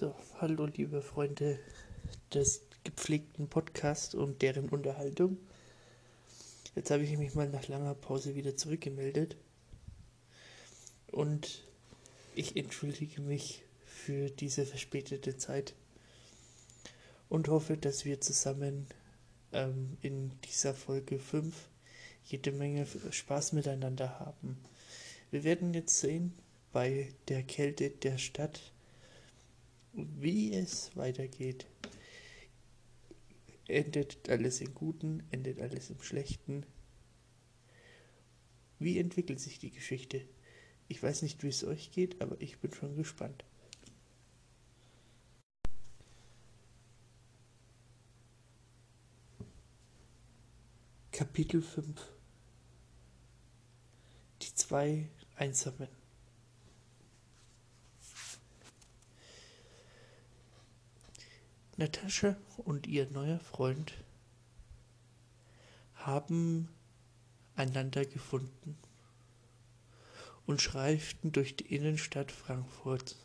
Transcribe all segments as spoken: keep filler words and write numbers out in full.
So, hallo liebe Freunde des gepflegten Podcasts und deren Unterhaltung. Jetzt habe ich mich mal nach langer Pause wieder zurückgemeldet. Und ich entschuldige mich für diese verspätete Zeit und hoffe, dass wir zusammen ähm, in dieser Folge fünf jede Menge Spaß miteinander haben. Wir werden jetzt sehen, bei der Kälte der Stadt, wie es weitergeht. Endet alles im Guten, endet alles im Schlechten? Wie entwickelt sich die Geschichte? Ich weiß nicht, wie es euch geht, aber ich bin schon gespannt. Kapitel fünf: Die zwei Einsamen. Natascha und ihr neuer Freund haben einander gefunden und schreiften durch die Innenstadt Frankfurt.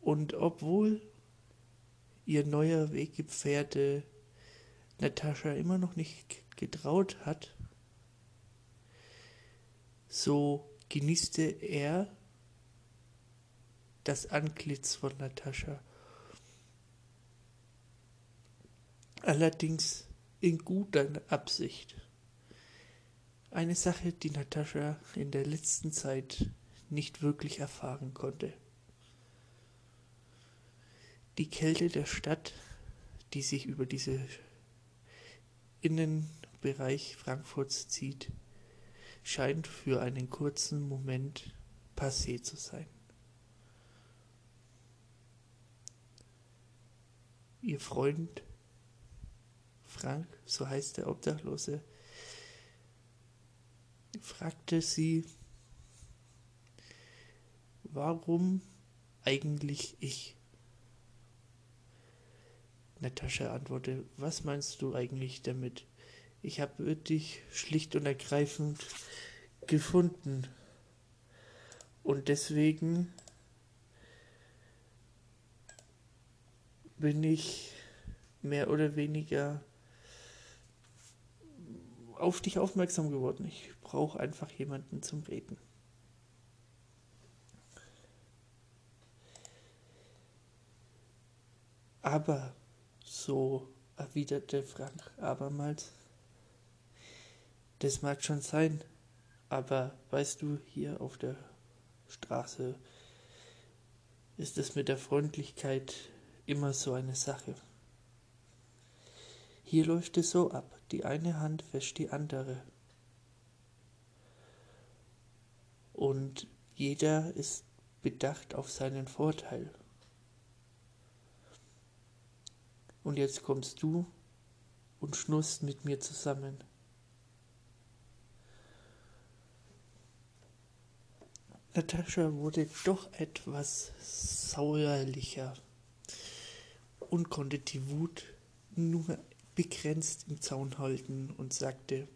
Und obwohl ihr neuer Weggefährte Natascha immer noch nicht getraut hat, so genießte er das Antlitz von Natascha. Allerdings in guter Absicht. Eine Sache, die Natascha in der letzten Zeit nicht wirklich erfahren konnte. Die Kälte der Stadt, die sich über diesen Innenbereich Frankfurts zieht, scheint für einen kurzen Moment passé zu sein. Ihr Freund Frank, so heißt der Obdachlose, fragte sie, warum eigentlich ich? Natascha antwortete, was meinst du eigentlich damit? Ich habe dich schlicht und ergreifend gefunden und deswegen bin ich mehr oder weniger auf dich aufmerksam geworden. Ich brauche einfach jemanden zum Reden. Aber, so erwiderte Frank abermals, das mag schon sein, aber weißt du, hier auf der Straße ist es mit der Freundlichkeit immer so eine Sache. Hier läuft es so ab, die eine Hand wäscht die andere. Und jeder ist bedacht auf seinen Vorteil. Und jetzt kommst du und schnurst mit mir zusammen. Natascha wurde doch etwas sauerlicher und konnte die Wut nur begrenzt im Zaun halten und sagte,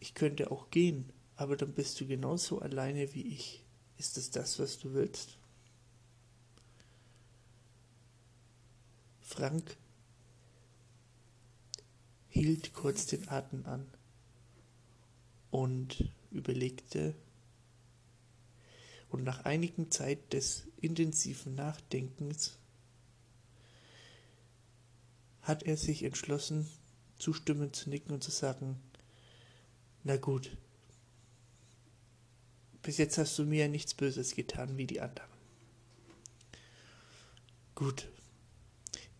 ich könnte auch gehen, aber dann bist du genauso alleine wie ich. Ist es das, was du willst? Frank hielt kurz den Atem an und überlegte, und nach einigen Zeit des intensiven Nachdenkens hat er sich entschlossen, zustimmend zu nicken und zu sagen, na gut, bis jetzt hast du mir ja nichts Böses getan wie die anderen. Gut.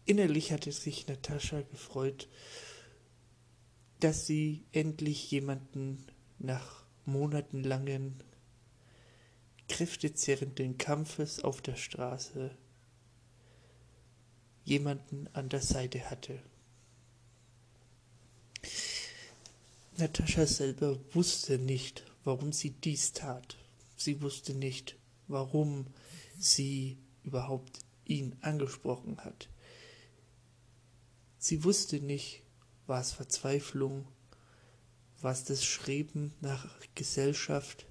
Innerlich hatte sich Natascha gefreut, dass sie endlich jemanden nach monatelangen, kräftezerrenden Kampfes auf der Straße jemanden an der Seite hatte. Natascha selber wusste nicht, warum sie dies tat. Sie wusste nicht, warum sie überhaupt ihn angesprochen hat. Sie wusste nicht, war es Verzweiflung, war es das Streben nach Gesellschaft,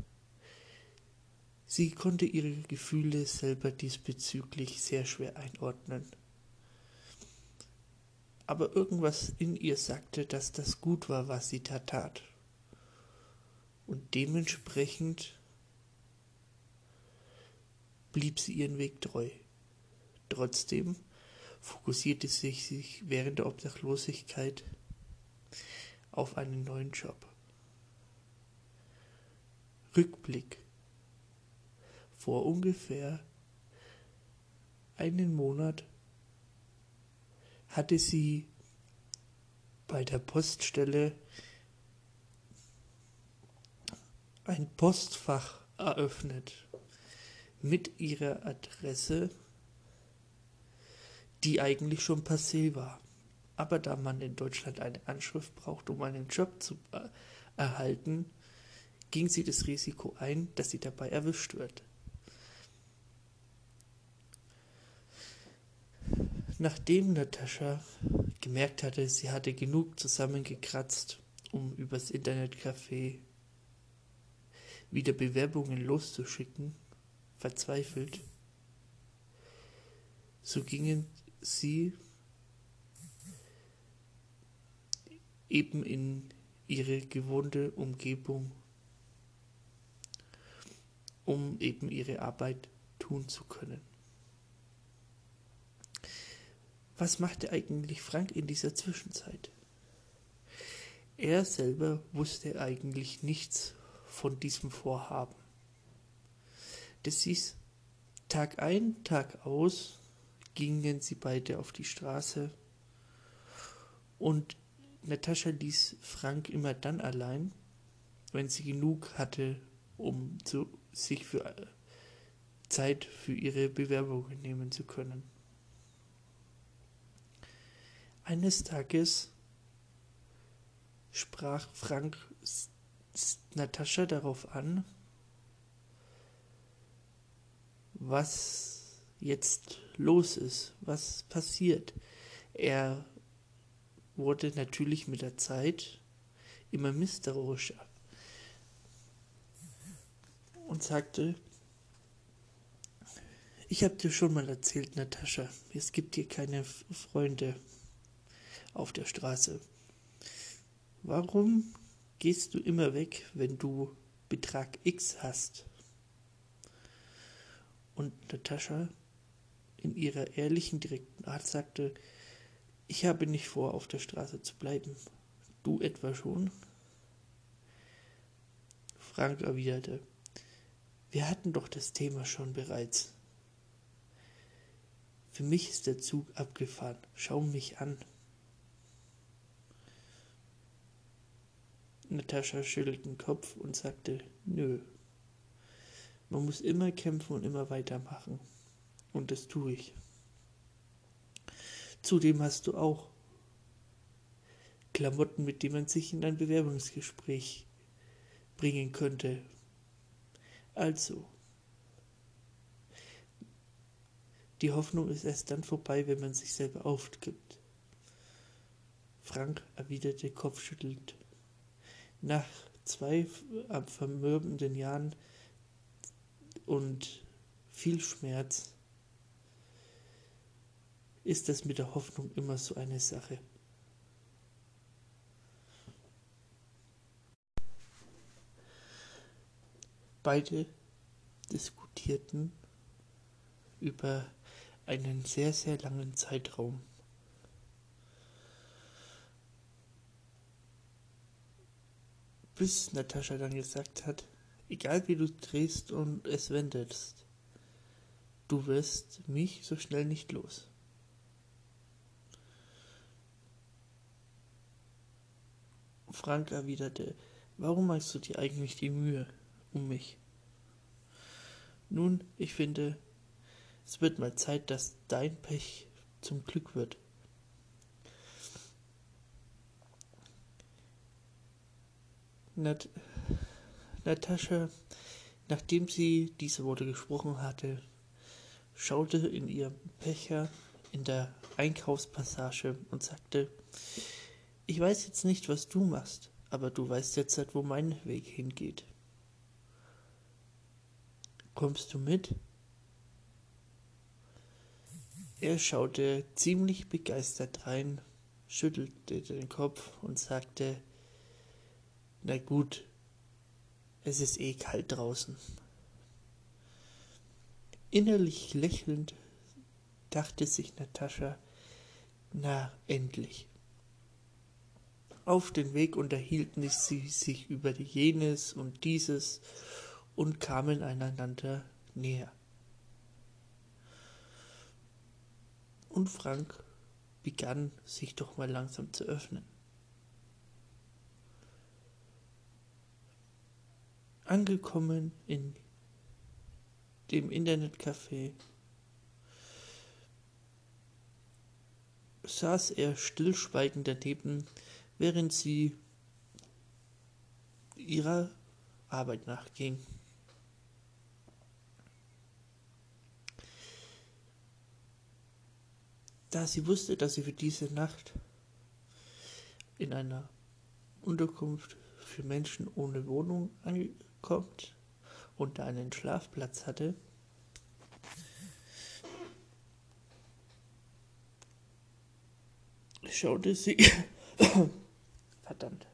Sie konnte ihre Gefühle selber diesbezüglich sehr schwer einordnen. Aber irgendwas in ihr sagte, dass das gut war, was sie da tat. Und dementsprechend blieb sie ihren Weg treu. Trotzdem fokussierte sie sich während der Obdachlosigkeit auf einen neuen Job. Rückblick. Vor ungefähr einen Monat hatte sie bei der Poststelle ein Postfach eröffnet mit ihrer Adresse, die eigentlich schon passé war. Aber da man in Deutschland eine Anschrift braucht, um einen Job zu erhalten, ging sie das Risiko ein, dass sie dabei erwischt wird. Nachdem Natascha gemerkt hatte, sie hatte genug zusammengekratzt, um übers Internetcafé wieder Bewerbungen loszuschicken, verzweifelt, so gingen sie eben in ihre gewohnte Umgebung, um eben ihre Arbeit tun zu können. Was machte eigentlich Frank in dieser Zwischenzeit? Er selber wusste eigentlich nichts von diesem Vorhaben. Das hieß, Tag ein, Tag aus gingen sie beide auf die Straße und Natascha ließ Frank immer dann allein, wenn sie genug hatte, um zu, sich für Zeit für ihre Bewerbungen nehmen zu können. Eines Tages sprach Frank Natascha darauf an, was jetzt los ist, was passiert. Er wurde natürlich mit der Zeit immer misstrauischer und sagte, ich habe dir schon mal erzählt, Natascha, es gibt hier keine Freunde auf der Straße. Warum gehst du immer weg, wenn du Betrag X hast? Und Natascha in ihrer ehrlichen, direkten Art sagte, ich habe nicht vor, auf der Straße zu bleiben. Du etwa schon? Frank erwiderte, wir hatten doch das Thema schon bereits. Für mich ist der Zug abgefahren. Schau mich an. Natascha schüttelte den Kopf und sagte, nö. Man muss immer kämpfen und immer weitermachen. Und das tue ich. Zudem hast du auch Klamotten, mit denen man sich in ein Bewerbungsgespräch bringen könnte. Also, die Hoffnung ist erst dann vorbei, wenn man sich selber aufgibt. Frank erwiderte kopfschüttelnd, nach zwei vermöbenden Jahren und viel Schmerz ist das mit der Hoffnung immer so eine Sache. Beide diskutierten über einen sehr, sehr langen Zeitraum. Bis Natascha dann gesagt hat, egal wie du drehst und es wendest, du wirst mich so schnell nicht los. Frank erwiderte, warum machst du dir eigentlich die Mühe um mich? Nun, ich finde, es wird mal Zeit, dass dein Pech zum Glück wird. Nat- Natascha, nachdem sie diese Worte gesprochen hatte, schaute in ihren Becher in der Einkaufspassage und sagte, ich weiß jetzt nicht, was du machst, aber du weißt jetzt, wo mein Weg hingeht. Kommst du mit? Er schaute ziemlich begeistert rein, schüttelte den Kopf und sagte, na gut, es ist eh kalt draußen. Innerlich lächelnd dachte sich Natascha, na endlich. Auf den Weg unterhielten sie sich über jenes und dieses und kamen einander näher. Und Frank begann, sich doch mal langsam zu öffnen. Angekommen in dem Internetcafé, saß er stillschweigend daneben, während sie ihrer Arbeit nachging. Da sie wusste, dass sie für diese Nacht in einer Unterkunft für Menschen ohne Wohnung ankommt und einen Schlafplatz hatte, schaute sie verdammt.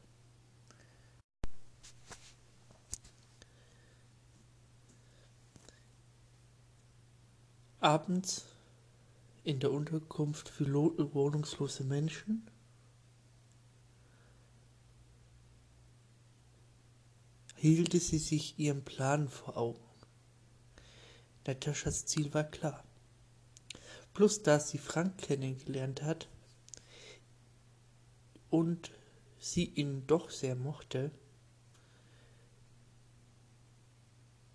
Abends in der Unterkunft für wohnungslose Menschen hielte sie sich ihren Plan vor Augen. Nataschas Ziel war klar. Plus, da sie Frank kennengelernt hat und sie ihn doch sehr mochte,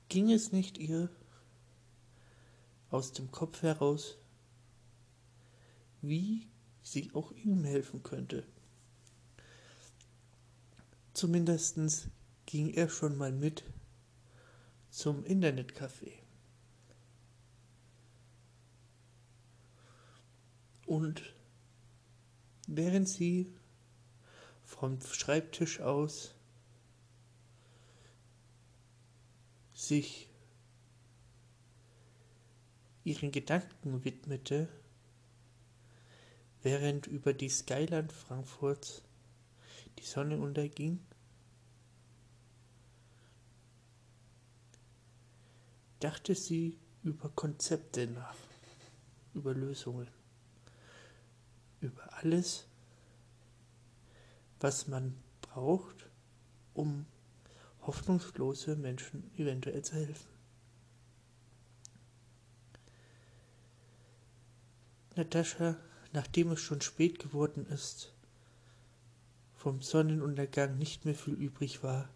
ging es nicht ihr aus dem Kopf heraus, wie sie auch ihm helfen könnte. Zumindest ging er schon mal mit zum Internetcafé. Und während sie vom Schreibtisch aus sich ihren Gedanken widmete, während über die Skyline Frankfurts die Sonne unterging, dachte sie über Konzepte nach, über Lösungen, über alles, was man braucht, um hoffnungslose Menschen eventuell zu helfen. Natascha, nachdem es schon spät geworden ist, vom Sonnenuntergang nicht mehr viel übrig war,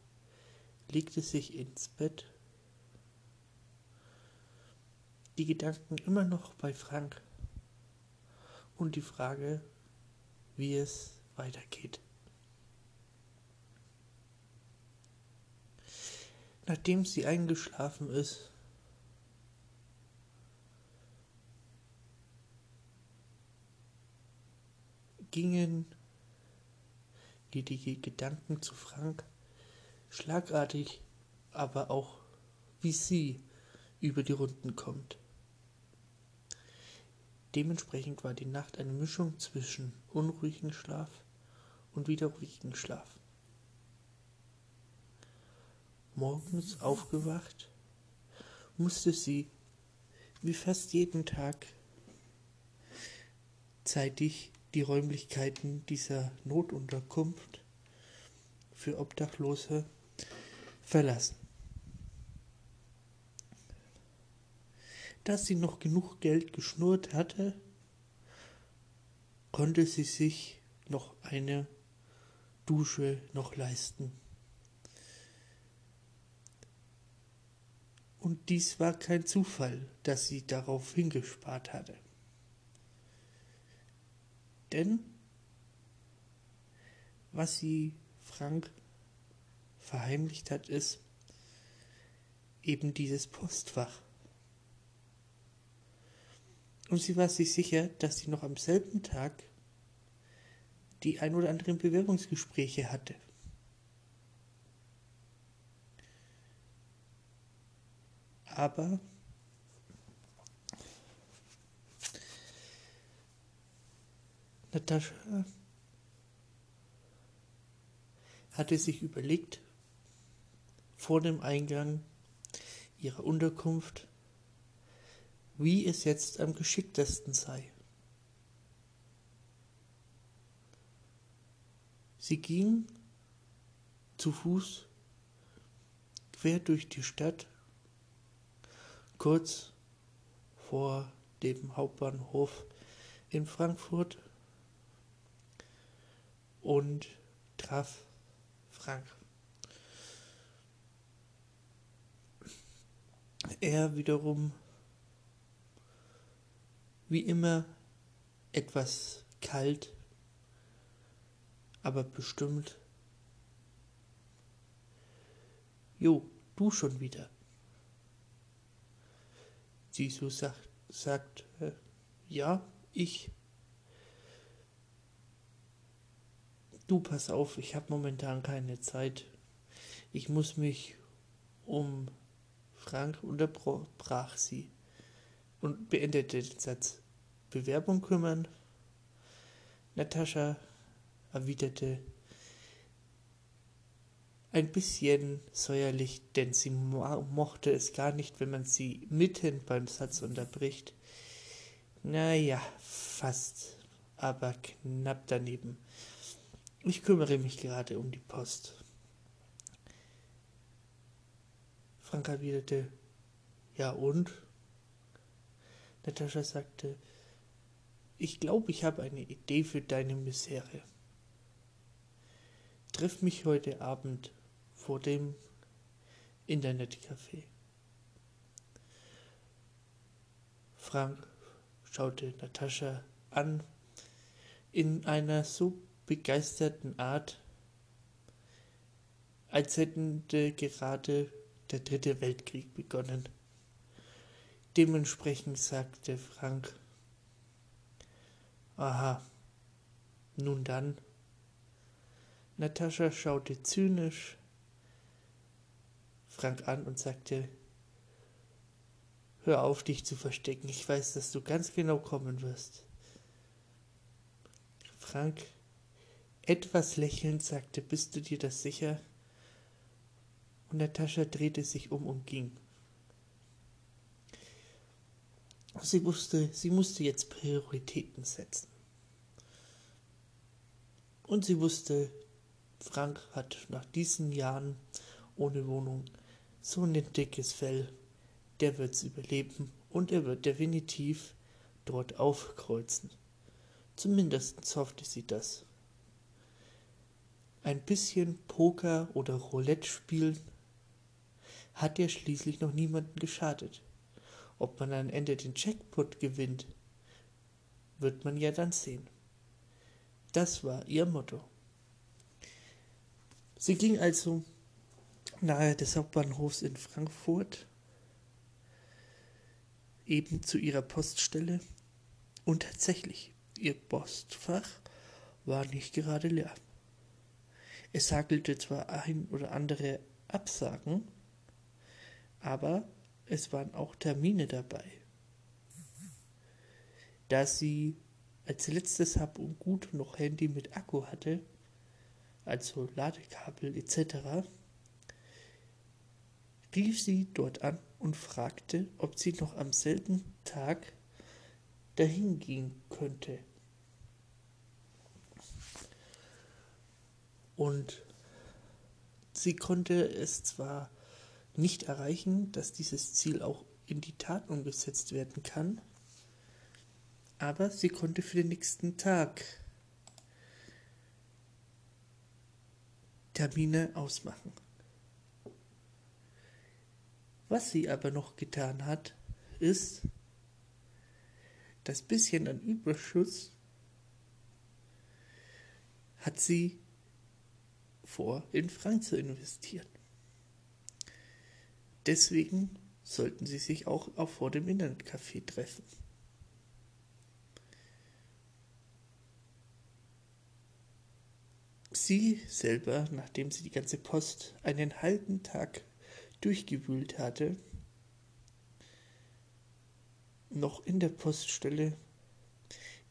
legte sich ins Bett, die Gedanken immer noch bei Frank und die Frage, wie es weitergeht. Nachdem sie eingeschlafen ist, gingen die, die Gedanken zu Frank schlagartig, aber auch wie sie über die Runden kommt. Dementsprechend war die Nacht eine Mischung zwischen unruhigem Schlaf und wieder ruhigem Schlaf. Morgens aufgewacht, musste sie, wie fast jeden Tag, zeitig die Räumlichkeiten dieser Notunterkunft für Obdachlose verlassen. Da sie noch genug Geld geschnurrt hatte, konnte sie sich noch eine Dusche noch leisten. Und dies war kein Zufall, dass sie darauf hingespart hatte. Denn was sie Frank verheimlicht hat, ist eben dieses Postfach. Und sie war sich sicher, dass sie noch am selben Tag die ein oder anderen Bewerbungsgespräche hatte. aber Natascha hatte sich überlegt, vor dem Eingang ihrer Unterkunft, wie es jetzt am geschicktesten sei. Sie ging zu Fuß quer durch die Stadt, kurz vor dem Hauptbahnhof in Frankfurt, und traf Frank. Er wiederum, wie immer, etwas kalt, aber bestimmt. Jo, du schon wieder. Sisu sagt, sagt äh, ja, ich. Du, pass auf, ich habe momentan keine Zeit. Ich muss mich um Frank, unterbrach sie und beendete den Satz. Bewerbung kümmern? Natascha erwiderte ein bisschen säuerlich, denn sie mo- mochte es gar nicht, wenn man sie mitten beim Satz unterbricht. Naja, fast, aber knapp daneben. Ich kümmere mich gerade um die Post. Frank erwiderte, ja und? Natascha sagte, ich glaube, ich habe eine Idee für deine Misere. Triff mich heute Abend vor dem Internetcafé. Frank schaute Natascha an in einer so begeisterten Art, als hätten gerade der dritte Weltkrieg begonnen. Dementsprechend sagte Frank, aha, nun dann. Natascha schaute zynisch Frank an und sagte, hör auf, dich zu verstecken, ich weiß, dass du ganz genau kommen wirst. Frank, etwas lächelnd, sagte, bist du dir das sicher? Und Natascha drehte sich um und ging. Sie wusste, sie musste jetzt Prioritäten setzen. Und sie wusste, Frank hat nach diesen Jahren ohne Wohnung so ein dickes Fell, der wird's überleben und er wird definitiv dort aufkreuzen. Zumindest hoffte sie das. Ein bisschen Poker oder Roulette spielen hat ja schließlich noch niemandem geschadet. Ob man am Ende den Jackpot gewinnt, wird man ja dann sehen. Das war ihr Motto. Sie ging also nahe des Hauptbahnhofs in Frankfurt, eben zu ihrer Poststelle, und tatsächlich, ihr Postfach war nicht gerade leer. Es hakelte zwar ein oder andere Absagen, aber es waren auch Termine dabei. Da sie als letztes Hab und Gut noch Handy mit Akku hatte, also Ladekabel et cetera, rief sie dort an und fragte, ob sie noch am selben Tag dahin gehen könnte. Und sie konnte es zwar nicht erreichen, dass dieses Ziel auch in die Tat umgesetzt werden kann, aber sie konnte für den nächsten Tag Termine ausmachen. Was sie aber noch getan hat, ist, das bisschen an Überschuss hat sie vor, in Frank zu investieren. Deswegen sollten sie sich auch, auch vor dem Internetcafé treffen. Sie selber, nachdem sie die ganze Post einen halben Tag durchgewühlt hatte, noch in der Poststelle,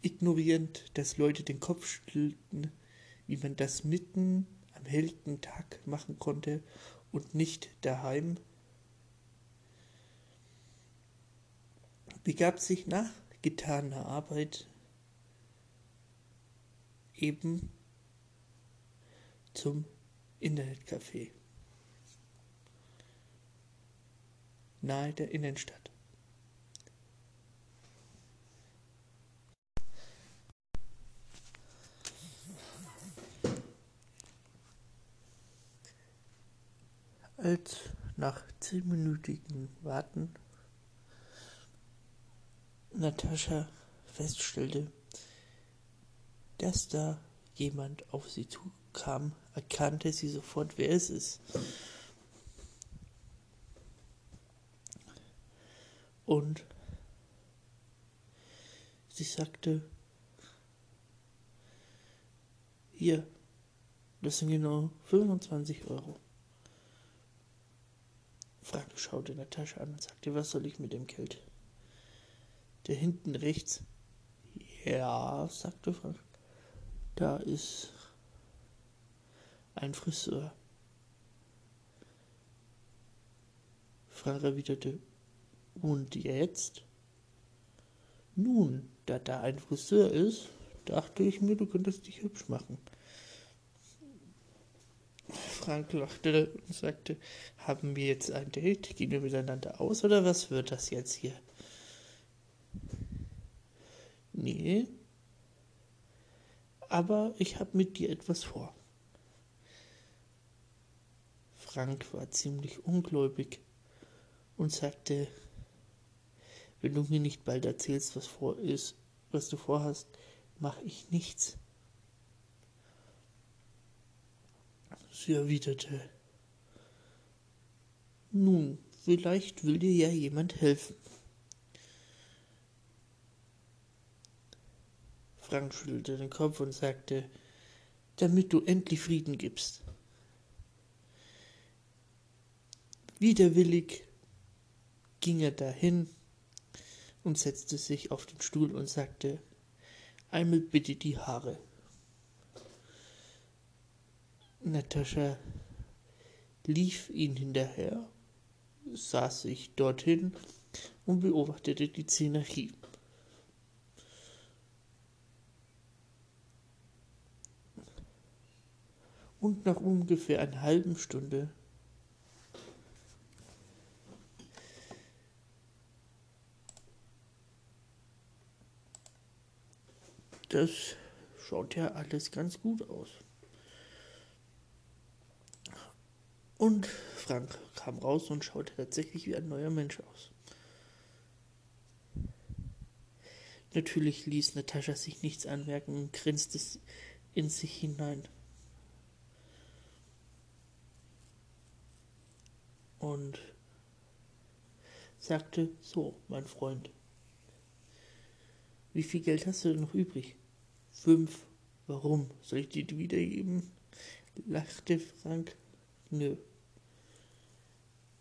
ignorierend, dass Leute den Kopf schüttelten, wie man das mitten am hellsten Tag machen konnte und nicht daheim, begab sich nach getaner Arbeit eben zum Internetcafé nahe der Innenstadt. Als nach zehnminütigem Warten Natascha feststellte, dass da jemand auf sie zukam, erkannte sie sofort, wer es ist. Und sie sagte, hier, das sind genau fünfundzwanzig Euro. Frank schaute Natascha an und sagte, was soll ich mit dem Geld? Der hinten rechts, ja, sagte Frank, da ist ein Friseur. Frank erwiderte, und jetzt? Nun, da da ein Friseur ist, dachte ich mir, du könntest dich hübsch machen. Frank lachte und sagte, haben wir jetzt ein Date? Gehen wir miteinander aus oder was wird das jetzt hier? Nee, aber ich habe mit dir etwas vor. Frank war ziemlich ungläubig und sagte, wenn du mir nicht bald erzählst, was vor ist, was du vorhast, mache ich nichts. Sie erwiderte, nun, vielleicht will dir ja jemand helfen. Frank schüttelte den Kopf und sagte, damit du endlich Frieden gibst. Widerwillig ging er dahin und setzte sich auf den Stuhl und sagte, einmal bitte die Haare. Natascha lief ihn hinterher, saß sich dorthin und beobachtete die Szenerie. Und nach ungefähr einer halben Stunde das schaut ja alles ganz gut aus. Und Frank kam raus und schaute tatsächlich wie ein neuer Mensch aus. Natürlich ließ Natascha sich nichts anmerken und grinste in sich hinein. Und sagte, so, mein Freund, wie viel Geld hast du denn noch übrig? Fünf. Warum? Soll ich dir die wiedergeben? Lachte Frank. Nö.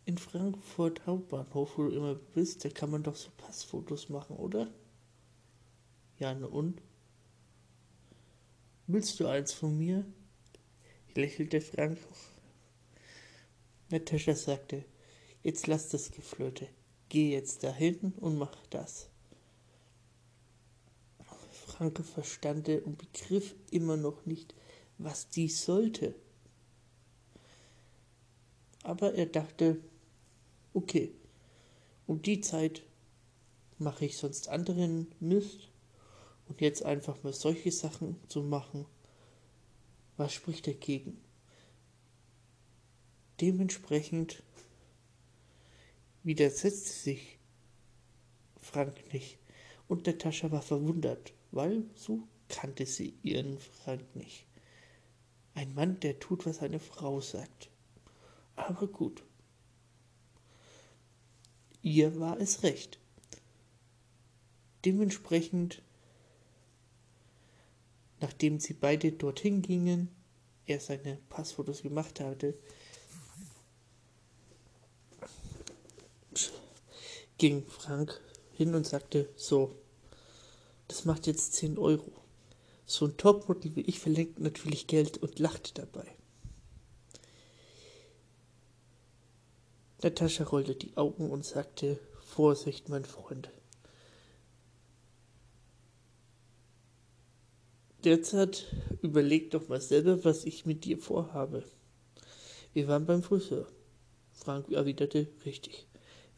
In Frankfurt Hauptbahnhof, wo du immer bist, da kann man doch so Passfotos machen, oder? Ja, ne und? Willst du eins von mir? Lächelte Frank. Natascha sagte, jetzt lass das Geflirte. Geh jetzt dahin und mach das. Frank verstand und begriff immer noch nicht, was dies sollte. Aber er dachte, okay, um die Zeit mache ich sonst anderen Mist und jetzt einfach mal solche Sachen zu machen, was spricht dagegen? Dementsprechend widersetzte sich Frank nicht und Natascha war verwundert, weil so kannte sie ihren Frank nicht. Ein Mann, der tut, was eine Frau sagt. Aber gut, ihr war es recht. Dementsprechend, nachdem sie beide dorthin gingen, er seine Passfotos gemacht hatte, ging Frank hin und sagte, so, das macht jetzt zehn Euro. So ein Topmodel wie ich verlangt natürlich Geld und lachte dabei. Natascha rollte die Augen und sagte, Vorsicht, mein Freund. Derzeit überleg doch mal selber, was ich mit dir vorhabe. Wir waren beim Friseur. Frank erwiderte, richtig.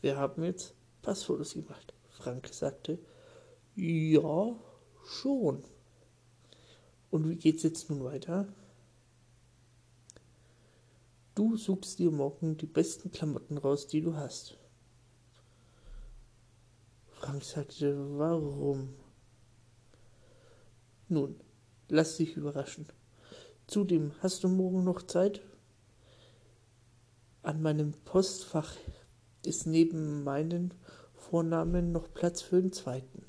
Wir haben jetzt Passfotos gemacht. Frank sagte, ja, schon. Und wie geht's jetzt nun weiter? Du suchst dir morgen die besten Klamotten raus, die du hast. Frank sagte, warum? Nun, lass dich überraschen. Zudem, hast du morgen noch Zeit? An meinem Postfach ist neben meinen Vornamen noch Platz für den zweiten.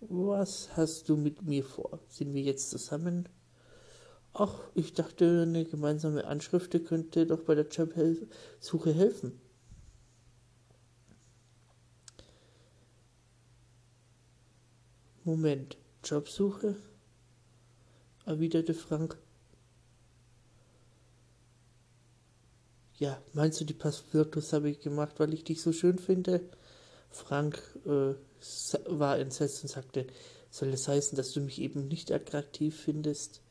Was hast du mit mir vor? Sind wir jetzt zusammen? Ach, ich dachte, eine gemeinsame Anschrift könnte doch bei der Jobsuche helfen. Moment, Jobsuche? Erwiderte Frank. Ja, meinst du, die Passfotos habe ich gemacht, weil ich dich so schön finde? Frank äh, war entsetzt und sagte, soll es heißen, dass du mich eben nicht attraktiv findest?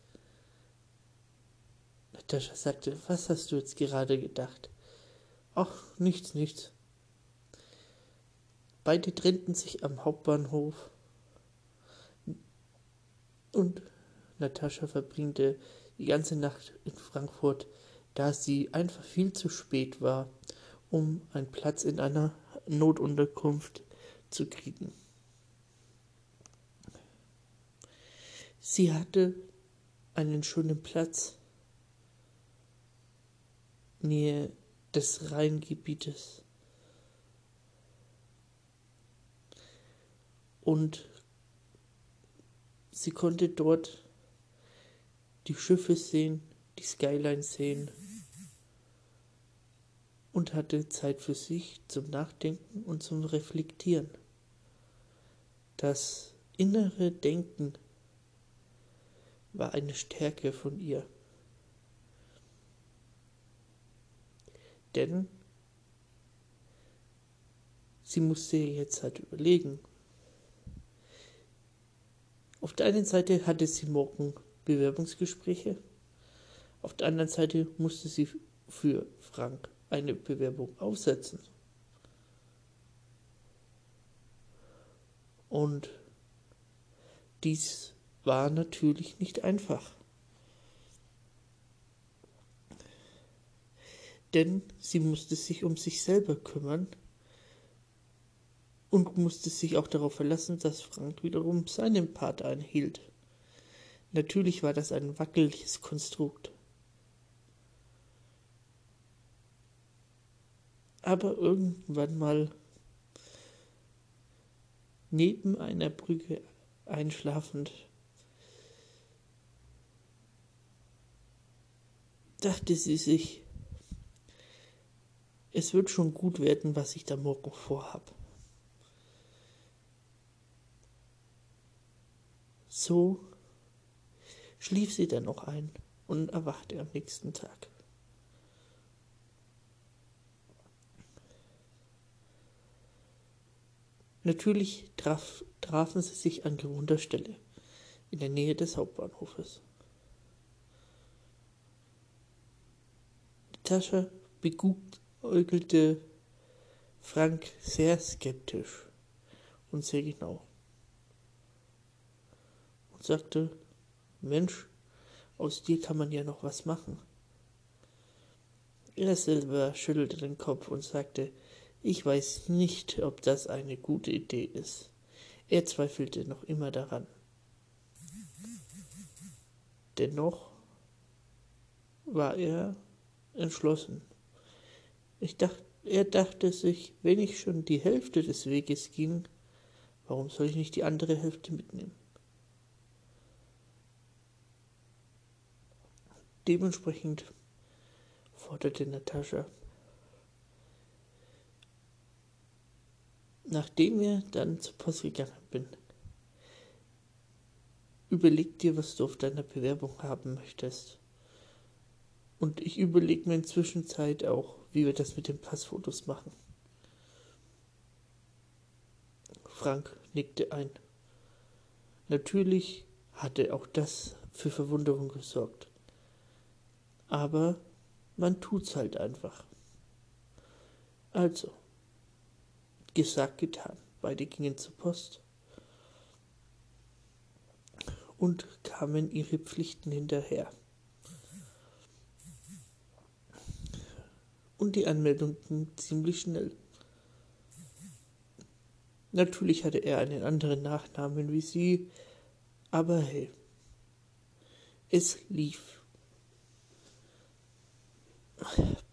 Natascha sagte, was hast du jetzt gerade gedacht? Ach, nichts, nichts. Beide trennten sich am Hauptbahnhof und Natascha verbringte die ganze Nacht in Frankfurt, da sie einfach viel zu spät war, um einen Platz in einer Notunterkunft zu kriegen. Sie hatte einen schönen Platz nähe des Rheingebietes und sie konnte dort die Schiffe sehen, die Skyline sehen und hatte Zeit für sich zum Nachdenken und zum Reflektieren. Das innere Denken war eine Stärke von ihr. Denn sie musste jetzt halt überlegen. Auf der einen Seite hatte sie morgen Bewerbungsgespräche, auf der anderen Seite musste sie für Frank eine Bewerbung aufsetzen. Und dies war natürlich nicht einfach. Denn sie musste sich um sich selber kümmern und musste sich auch darauf verlassen, dass Frank wiederum seinen Part einhielt. Natürlich war das ein wackeliges Konstrukt. Aber irgendwann mal neben einer Brücke einschlafend dachte sie sich, es wird schon gut werden, was ich da morgen vorhab. So schlief sie dann noch ein und erwachte am nächsten Tag. Natürlich traf, trafen sie sich an gewohnter Stelle, in der Nähe des Hauptbahnhofes. Natascha beguckt äugelte Frank sehr skeptisch und sehr genau und sagte, Mensch, aus dir kann man ja noch was machen. Er selber schüttelte den Kopf und sagte, ich weiß nicht, ob das eine gute Idee ist. Er zweifelte noch immer daran. Dennoch war er entschlossen. Ich dachte, er dachte sich, wenn ich schon die Hälfte des Weges ging, warum soll ich nicht die andere Hälfte mitnehmen? Dementsprechend forderte Natascha nachdem wir dann zur Post gegangen bin. Überleg dir, was du auf deiner Bewerbung haben möchtest. Und ich überlege mir in der Zwischenzeit auch, wie wir das mit den Passfotos machen. Frank nickte ein. Natürlich hatte auch das für Verwunderung gesorgt. Aber man tut's halt einfach. Also, gesagt, getan. Beide gingen zur Post und kamen ihre Pflichten hinterher. Und die Anmeldung ging ziemlich schnell. Natürlich hatte er einen anderen Nachnamen wie sie, aber hey, es lief.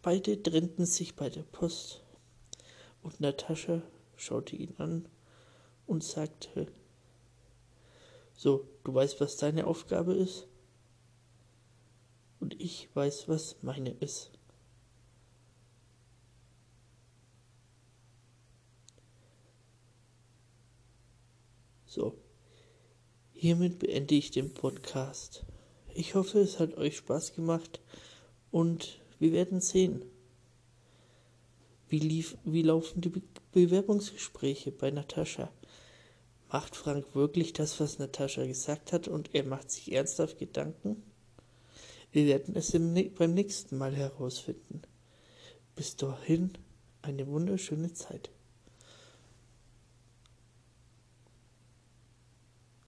Beide trennten sich bei der Post und Natascha schaute ihn an und sagte, so, du weißt, was deine Aufgabe ist? Und ich weiß, was meine ist. So, hiermit beende ich den Podcast. Ich hoffe, es hat euch Spaß gemacht und wir werden sehen, wie, lief, wie laufen die Be- Bewerbungsgespräche bei Natascha. Macht Frank wirklich das, was Natascha gesagt hat und er macht sich ernsthaft Gedanken? Wir werden es im, beim nächsten Mal herausfinden. Bis dahin eine wunderschöne Zeit.